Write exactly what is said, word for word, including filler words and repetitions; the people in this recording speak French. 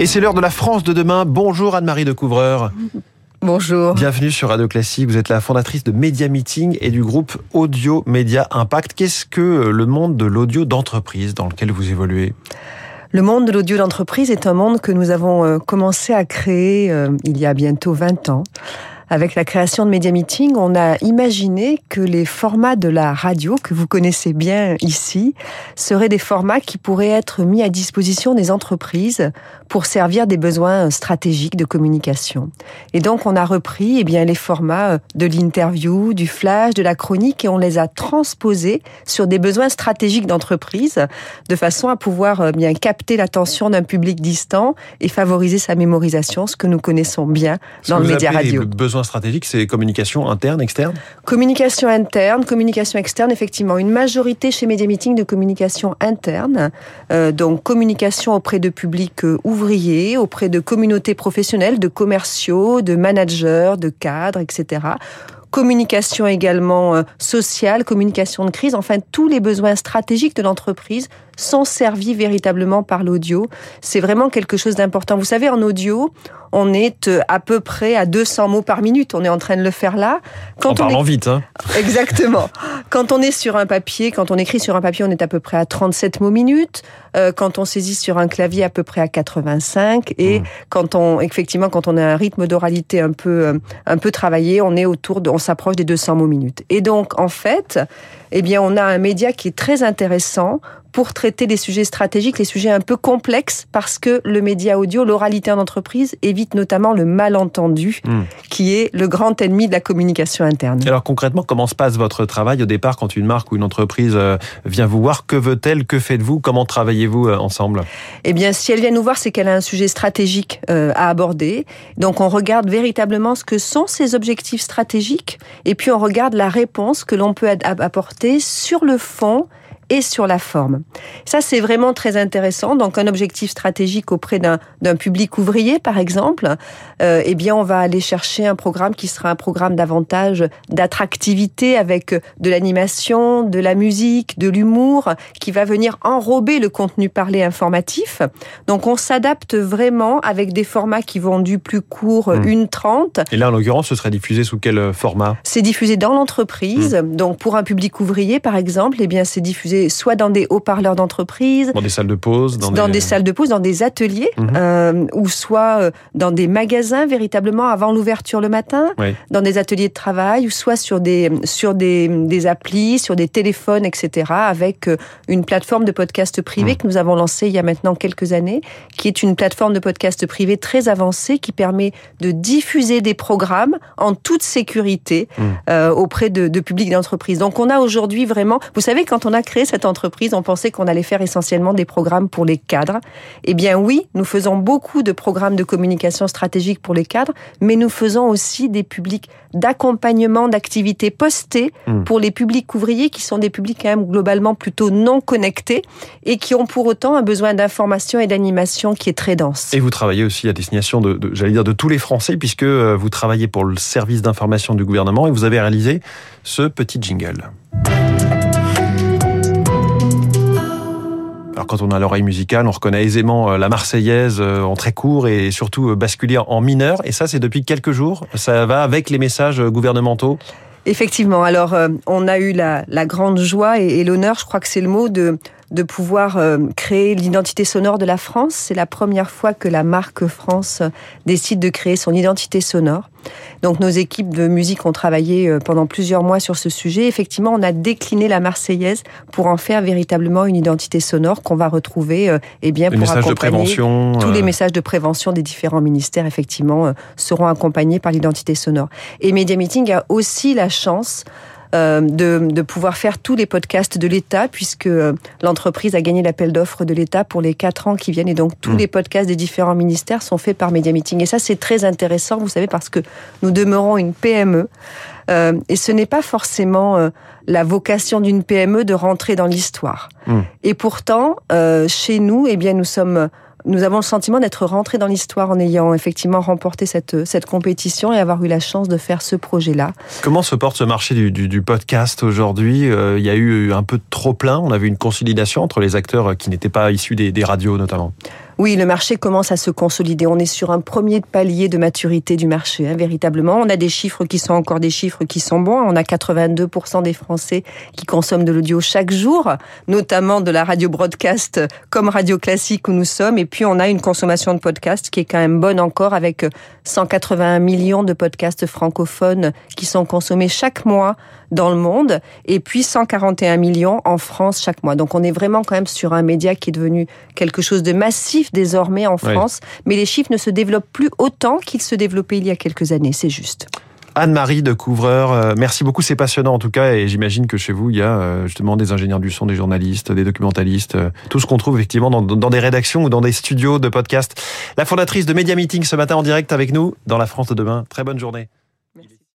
Et c'est l'heure de la France de demain. Bonjour Anne-Marie de Couvreur. Bonjour. Bienvenue sur Radio Classique. Vous êtes la fondatrice de Mediameeting et du groupe Audio Media Impact. Qu'est-ce que le monde de l'audio d'entreprise dans lequel vous évoluez ? Le monde de l'audio d'entreprise est un monde que nous avons commencé à créer euh, il y a bientôt vingt ans. Avec la création de Mediameeting, on a imaginé que les formats de la radio, que vous connaissez bien ici, seraient des formats qui pourraient être mis à disposition des entreprises pour servir des besoins stratégiques de communication. Et donc, on a repris eh bien, les formats de l'interview, du flash, de la chronique, et on les a transposés sur des besoins stratégiques d'entreprise, de façon à pouvoir eh bien, capter l'attention d'un public distant et favoriser sa mémorisation, ce que nous connaissons bien dans le média radio. Stratégique, c'est communication interne, externe ? Communication interne, communication externe, effectivement. Une majorité chez Mediameeting de communication interne, euh, donc communication auprès de publics ouvriers, auprès de communautés professionnelles, de commerciaux, de managers, de cadres, et cetera. Communication également euh, sociale, communication de crise, enfin tous les besoins stratégiques de l'entreprise sont servis véritablement par l'audio. C'est vraiment quelque chose d'important. Vous savez, en audio, on est à peu près à deux cents mots par minute. On est en train de le faire là. Quand en on parlant est... vite. Hein. Exactement. Quand on est sur un papier, quand on écrit sur un papier, on est à peu près à trente-sept mots minute. Euh, quand on saisit sur un clavier, à peu près à quatre-vingt-cinq. Et mmh. quand on, effectivement, quand on a un rythme d'oralité un peu, euh, un peu travaillé, on est autour de, on s'approche des deux cents mots minute. Et donc, en fait, eh bien, on a un média qui est très intéressant pour traiter des sujets stratégiques, les sujets un peu complexes, parce que le média audio, l'oralité en entreprise, évite notamment le malentendu, mmh. qui est le grand ennemi de la communication interne. Alors concrètement, comment se passe votre travail au départ quand une marque ou une entreprise vient vous voir? Que veut-elle? Que faites-vous? Comment travaillez-vous ensemble? Eh bien, si elle vient nous voir, c'est qu'elle a un sujet stratégique euh, à aborder. Donc on regarde véritablement ce que sont ses objectifs stratégiques, et puis on regarde la réponse que l'on peut apporter sur le fond et sur la forme. Ça, c'est vraiment très intéressant. Donc, un objectif stratégique auprès d'un, d'un public ouvrier, par exemple, euh, eh bien, on va aller chercher un programme qui sera un programme davantage d'attractivité avec de l'animation, de la musique, de l'humour, qui va venir enrober le contenu parlé informatif. Donc, on s'adapte vraiment avec des formats qui vont du plus court, mmh. une trente. Et là, en l'occurrence, ce serait diffusé sous quel format? C'est diffusé dans l'entreprise. Mmh. Donc, pour un public ouvrier, par exemple, eh bien, c'est diffusé soit dans des haut-parleurs d'entreprise, dans des salles de pause, dans, dans des... des salles de pause, dans des ateliers, mm-hmm. euh, ou soit dans des magasins véritablement avant l'ouverture le matin, oui. dans des ateliers de travail, ou soit sur des sur des, des applis, sur des téléphones, et cetera. Avec une plateforme de podcast privé mm. que nous avons lancée il y a maintenant quelques années, qui est une plateforme de podcast privé très avancée qui permet de diffuser des programmes en toute sécurité mm. euh, auprès de, de publics d'entreprise. Donc on a aujourd'hui vraiment, vous savez, quand on a créé cette entreprise, on pensait qu'on allait faire essentiellement des programmes pour les cadres. Eh bien oui, nous faisons beaucoup de programmes de communication stratégique pour les cadres, mais nous faisons aussi des publics d'accompagnement d'activités postées mmh. pour les publics ouvriers, qui sont des publics quand même globalement plutôt non connectés et qui ont pour autant un besoin d'information et d'animation qui est très dense. Et vous travaillez aussi à destination de, de j'allais dire, de tous les Français, puisque vous travaillez pour le service d'information du gouvernement et vous avez réalisé ce petit jingle. Alors quand on a l'oreille musicale, on reconnaît aisément la Marseillaise en très court et surtout basculée en mineur. Et ça, c'est depuis quelques jours. Ça va avec les messages gouvernementaux. Effectivement. Alors, euh, on a eu la, la grande joie et, et l'honneur, je crois que c'est le mot, de... de pouvoir créer l'identité sonore de la France. C'est la première fois que la marque France décide de créer son identité sonore. Donc nos équipes de musique ont travaillé pendant plusieurs mois sur ce sujet. Effectivement, on a décliné la Marseillaise pour en faire véritablement une identité sonore qu'on va retrouver eh bien, pour accompagner tous les messages de prévention des différents ministères, effectivement, seront accompagnés par l'identité sonore. Et Mediameeting a aussi la chance Euh, de, de pouvoir faire tous les podcasts de l'État, puisque euh, l'entreprise a gagné l'appel d'offres de l'État pour les quatre ans qui viennent, et donc tous mmh. les podcasts des différents ministères sont faits par Mediameeting. Et ça, c'est très intéressant, vous savez, parce que nous demeurons une P M E, euh, et ce n'est pas forcément euh, la vocation d'une P M E de rentrer dans l'histoire. Mmh. Et pourtant, euh, chez nous, eh bien, nous sommes... Nous avons le sentiment d'être rentrés dans l'histoire en ayant effectivement remporté cette, cette compétition et avoir eu la chance de faire ce projet-là. Comment se porte ce marché du, du, du podcast aujourd'hui ? Euh, il y a eu un peu de trop-plein, on a vu une consolidation entre les acteurs qui n'étaient pas issus des, des radios notamment. Oui, le marché commence à se consolider. On est sur un premier palier de maturité du marché, hein, véritablement. On a des chiffres qui sont encore des chiffres qui sont bons. On a quatre-vingt-deux pour cent des Français qui consomment de l'audio chaque jour, notamment de la radio broadcast comme Radio Classique où nous sommes. Et puis, on a une consommation de podcasts qui est quand même bonne encore avec cent quatre-vingt-un millions de podcasts francophones qui sont consommés chaque mois dans le monde. Et puis, cent quarante et un millions en France chaque mois. Donc, on est vraiment quand même sur un média qui est devenu quelque chose de massif désormais en France, oui. Mais les chiffres ne se développent plus autant qu'ils se développaient il y a quelques années, c'est juste. Anne-Marie de Couvreur, euh, merci beaucoup, c'est passionnant en tout cas, et j'imagine que chez vous il y a euh, justement des ingénieurs du son, des journalistes, des documentalistes, euh, tout ce qu'on trouve effectivement dans, dans des rédactions ou dans des studios de podcasts. La fondatrice de Mediameeting ce matin en direct avec nous dans La France de demain, très bonne journée.